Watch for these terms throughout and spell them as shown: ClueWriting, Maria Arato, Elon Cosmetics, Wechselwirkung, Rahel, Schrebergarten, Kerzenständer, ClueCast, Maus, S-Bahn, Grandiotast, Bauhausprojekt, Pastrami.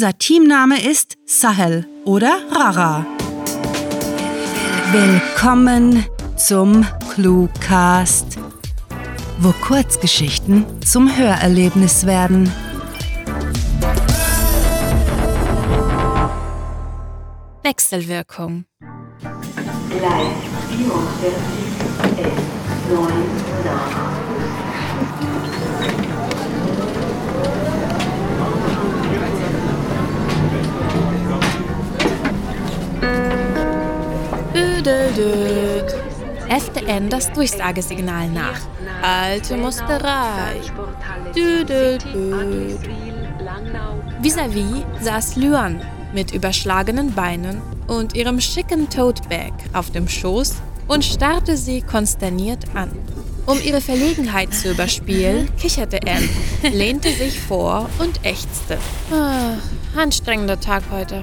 Unser Teamname ist Sahel oder Rara. Willkommen zum ClueCast, wo Kurzgeschichten zum Hörerlebnis werden. Wechselwirkung. Gleis 44 S9 nach. FDN das Durchsagesignal nach. Alte Mosterei. Vis-à-vis saß Lyon mit überschlagenen Beinen und ihrem schicken Tote-Bag auf dem Schoß und starrte sie konsterniert an. Um ihre Verlegenheit zu überspielen, kicherte Anne, lehnte sich vor und ächzte. Ach, anstrengender Tag heute.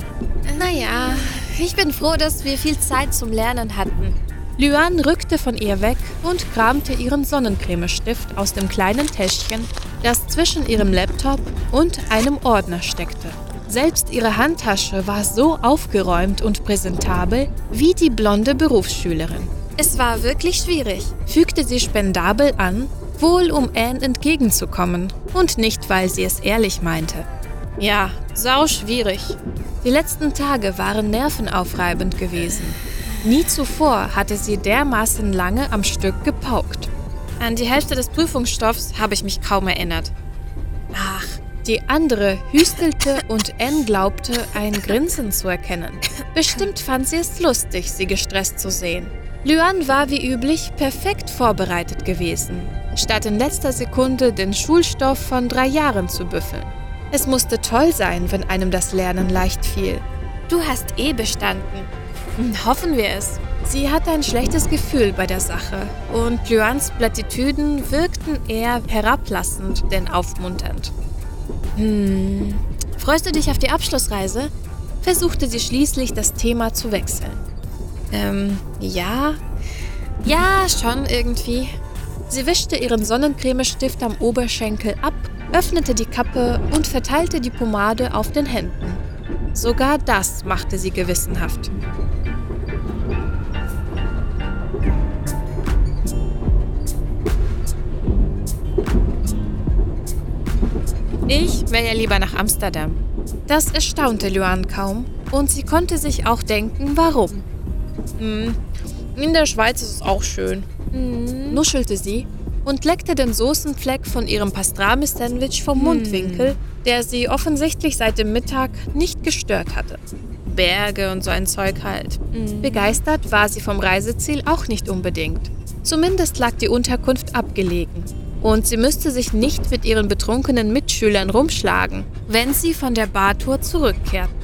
Naja, ich bin froh, dass wir viel Zeit zum Lernen hatten. Luan rückte von ihr weg und kramte ihren Sonnencremestift aus dem kleinen Täschchen, das zwischen ihrem Laptop und einem Ordner steckte. Selbst ihre Handtasche war so aufgeräumt und präsentabel wie die blonde Berufsschülerin. Es war wirklich schwierig, fügte sie spendabel an, wohl um Anne entgegenzukommen und nicht, weil sie es ehrlich meinte. Ja, sau schwierig. Die letzten Tage waren nervenaufreibend gewesen. Nie zuvor hatte sie dermaßen lange am Stück gepaukt. An die Hälfte des Prüfungsstoffs habe ich mich kaum erinnert. Ach, die andere hüstelte und Anne glaubte, ein Grinsen zu erkennen. Bestimmt fand sie es lustig, sie gestresst zu sehen. Lyon war wie üblich perfekt vorbereitet gewesen, statt in letzter Sekunde den Schulstoff von 3 Jahren zu büffeln. Es musste toll sein, wenn einem das Lernen leicht fiel. Du hast bestanden. Hoffen wir es. Sie hatte ein schlechtes Gefühl bei der Sache und Luans Plattitüden wirkten eher herablassend, denn aufmunternd. Freust du dich auf die Abschlussreise? Versuchte sie schließlich, das Thema zu wechseln. Ja. Ja, schon irgendwie. Sie wischte ihren Sonnencremestift am Oberschenkel ab, öffnete die Kappe und verteilte die Pomade auf den Händen. Sogar das machte sie gewissenhaft. Ich wäre ja lieber nach Amsterdam. Das erstaunte Luan kaum und sie konnte sich auch denken, warum. In der Schweiz ist es auch schön, nuschelte sie und leckte den Soßenfleck von ihrem Pastrami-Sandwich vom Mundwinkel, der sie offensichtlich seit dem Mittag nicht gestört hatte. Berge und so ein Zeug halt. Begeistert war sie vom Reiseziel auch nicht unbedingt. Zumindest lag die Unterkunft abgelegen. Und sie müsste sich nicht mit ihren betrunkenen Mitschülern rumschlagen, wenn sie von der Bartour zurückkehrten.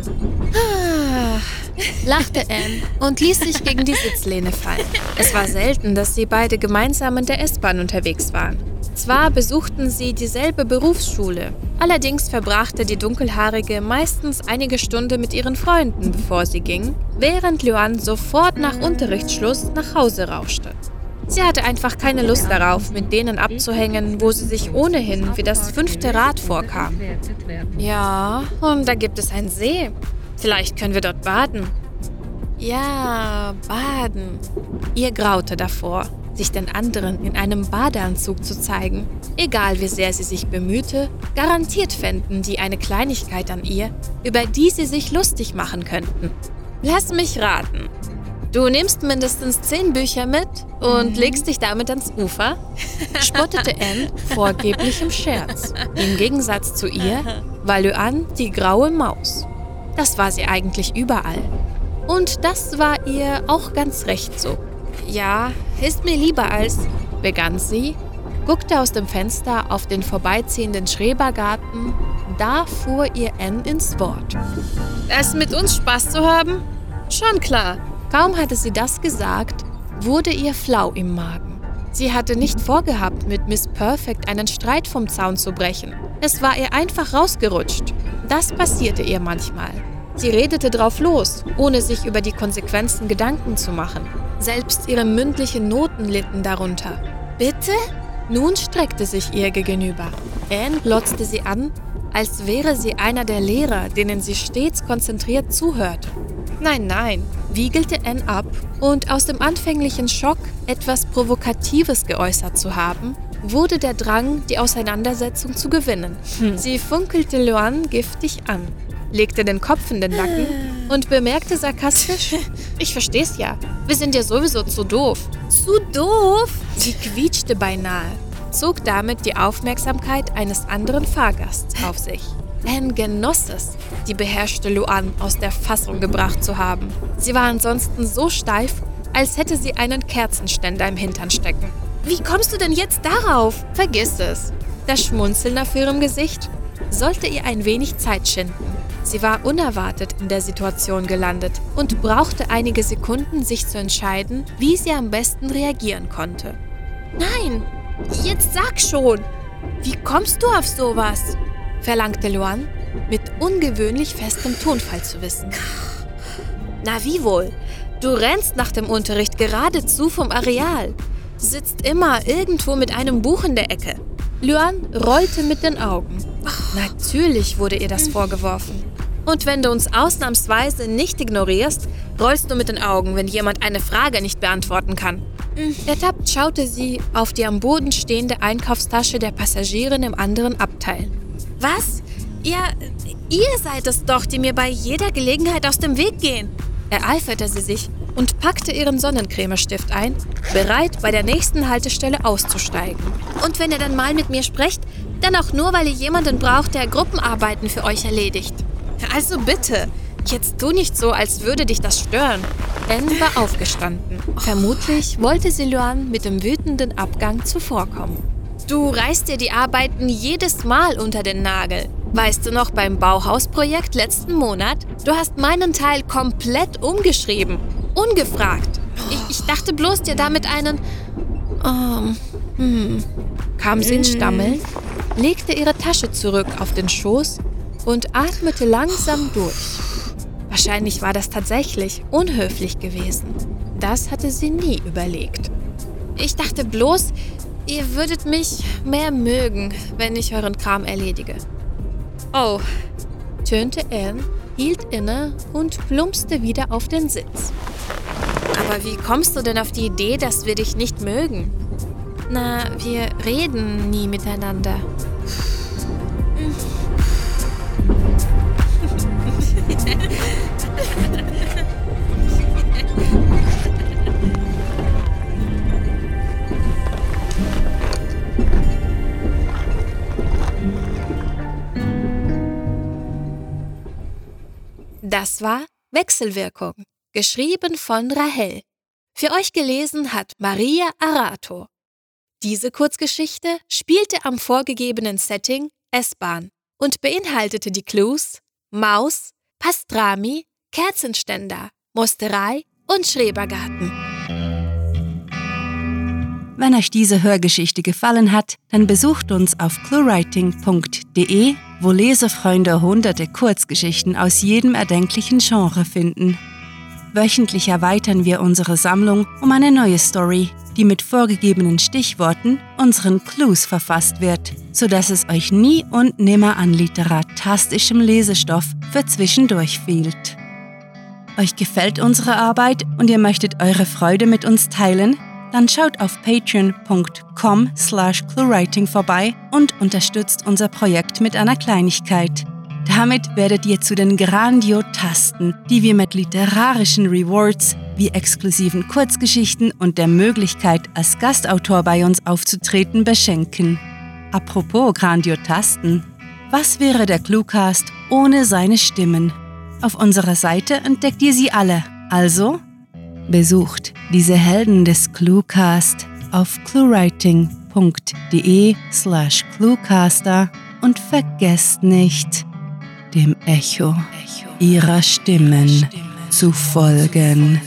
Lachte Anne und ließ sich gegen die Sitzlehne fallen. Es war selten, dass sie beide gemeinsam in der S-Bahn unterwegs waren. Zwar besuchten sie dieselbe Berufsschule, allerdings verbrachte die Dunkelhaarige meistens einige Stunden mit ihren Freunden, bevor sie ging, während Luan sofort nach Unterrichtsschluss nach Hause rauschte. Sie hatte einfach keine Lust darauf, mit denen abzuhängen, wo sie sich ohnehin wie das 5. Rad vorkam. Ja, und da gibt es einen See. Vielleicht können wir dort baden. Ja, baden. Ihr graute davor, sich den anderen in einem Badeanzug zu zeigen. Egal wie sehr sie sich bemühte, garantiert fänden die eine Kleinigkeit an ihr, über die sie sich lustig machen könnten. Lass mich raten. Du nimmst mindestens 10 Bücher mit und legst dich damit ans Ufer? Spottete Anne vorgeblich im Scherz. Im Gegensatz zu ihr war Lyon die graue Maus. Das war sie eigentlich überall. Und das war ihr auch ganz recht so. Ja, ist mir lieber als... begann sie, guckte aus dem Fenster auf den vorbeiziehenden Schrebergarten. Da fuhr ihr Anne ins Wort. Es mit uns Spaß zu haben? Schon klar. Kaum hatte sie das gesagt, wurde ihr flau im Magen. Sie hatte nicht vorgehabt, mit Miss Perfect einen Streit vom Zaun zu brechen. Es war ihr einfach rausgerutscht. Das passierte ihr manchmal. Sie redete drauf los, ohne sich über die Konsequenzen Gedanken zu machen. Selbst ihre mündlichen Noten litten darunter. Bitte? Nun streckte sich ihr gegenüber. Anne glotzte sie an als wäre sie einer der Lehrer, denen sie stets konzentriert zuhört. Nein, nein, wiegelte Anne ab und aus dem anfänglichen Schock, etwas Provokatives geäußert zu haben, wurde der Drang, die Auseinandersetzung zu gewinnen. Sie funkelte Luan giftig an, legte den Kopf in den Nacken und bemerkte sarkastisch, ich versteh's ja, wir sind ja sowieso zu doof. Zu doof? Sie quietschte beinahe, zog damit die Aufmerksamkeit eines anderen Fahrgasts auf sich. Anne genoss es, die beherrschte Luan aus der Fassung gebracht zu haben. Sie war ansonsten so steif, als hätte sie einen Kerzenständer im Hintern stecken. Wie kommst du denn jetzt darauf? Vergiss es. Das Schmunzeln auf ihrem Gesicht sollte ihr ein wenig Zeit schinden. Sie war unerwartet in der Situation gelandet und brauchte einige Sekunden, sich zu entscheiden, wie sie am besten reagieren konnte. Nein, jetzt sag schon! Wie kommst du auf sowas? Verlangte Luan, mit ungewöhnlich festem Tonfall zu wissen. Na wie wohl? Du rennst nach dem Unterricht geradezu vom Areal. Sitzt immer irgendwo mit einem Buch in der Ecke. Luan rollte mit den Augen. Natürlich wurde ihr das vorgeworfen. Und wenn du uns ausnahmsweise nicht ignorierst, rollst du mit den Augen, wenn jemand eine Frage nicht beantworten kann. Ertappt schaute sie auf die am Boden stehende Einkaufstasche der Passagierin im anderen Abteil. Was? Ihr seid es doch, die mir bei jeder Gelegenheit aus dem Weg gehen. Ereiferte sie sich und packte ihren Sonnencremestift ein, bereit, bei der nächsten Haltestelle auszusteigen. Und wenn ihr dann mal mit mir sprecht, dann auch nur, weil ihr jemanden braucht, der Gruppenarbeiten für euch erledigt. Also bitte, jetzt tu nicht so, als würde dich das stören. Anne war aufgestanden. Vermutlich wollte sie Luan mit dem wütenden Abgang zuvorkommen. Du reißt dir die Arbeiten jedes Mal unter den Nagel. Weißt du noch, beim Bauhausprojekt letzten Monat? Du hast meinen Teil komplett umgeschrieben. Ungefragt. Ich dachte bloß, dir damit einen... Kam sie ins Stammeln, legte ihre Tasche zurück auf den Schoß und atmete langsam durch. Wahrscheinlich war das tatsächlich unhöflich gewesen. Das hatte sie nie überlegt. Ich dachte bloß, ihr würdet mich mehr mögen, wenn ich euren Kram erledige. Oh, tönte Anne, hielt inne und plumpste wieder auf den Sitz. Aber wie kommst du denn auf die Idee, dass wir dich nicht mögen? Na, wir reden nie miteinander. Das war Wechselwirkung, geschrieben von Rahel. Für euch gelesen hat Maria Arato. Diese Kurzgeschichte spielte am vorgegebenen Setting S-Bahn und beinhaltete die Clues Maus, Pastrami, Kerzenständer, Mosterei und Schrebergarten. Wenn euch diese Hörgeschichte gefallen hat, dann besucht uns auf cluewriting.de, wo Lesefreunde hunderte Kurzgeschichten aus jedem erdenklichen Genre finden. Wöchentlich erweitern wir unsere Sammlung um eine neue Story, die mit vorgegebenen Stichworten, unseren Clues, verfasst wird, sodass es euch nie und nimmer an literatarischem Lesestoff für zwischendurch fehlt. Euch gefällt unsere Arbeit und ihr möchtet eure Freude mit uns teilen? Dann schaut auf patreon.com/cluewriting vorbei und unterstützt unser Projekt mit einer Kleinigkeit. Damit werdet ihr zu den Grandiotasten, die wir mit literarischen Rewards wie exklusiven Kurzgeschichten und der Möglichkeit, als Gastautor bei uns aufzutreten, beschenken. Apropos Grandiotasten, was wäre der ClueCast ohne seine Stimmen? Auf unserer Seite entdeckt ihr sie alle, also besucht diese Helden des ClueCast auf cluewriting.de/cluecaster und vergesst nicht, dem Echo ihrer Stimmen zu folgen.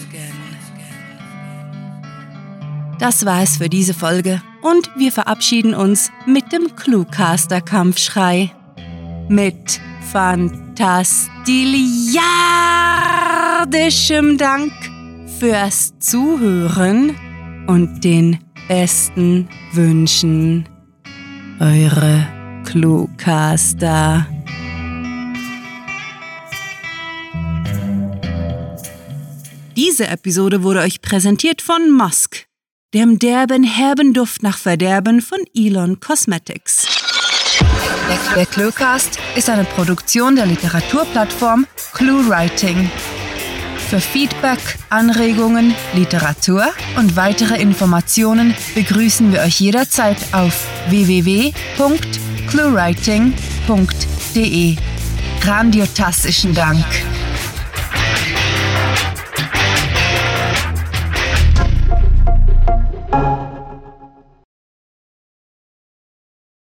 Das war es für diese Folge und wir verabschieden uns mit dem ClueCaster-Kampfschrei. Mit fantastischem Dank fürs Zuhören und den besten Wünschen. Eure ClueCaster. Diese Episode wurde euch präsentiert von Musk, dem derben Duft nach Verderben von Elon Cosmetics. Der ClueCast ist eine Produktion der Literaturplattform ClueWriting. Für Feedback, Anregungen, Literatur und weitere Informationen begrüßen wir euch jederzeit auf www.cluewriting.de. Grandiotastischen Dank!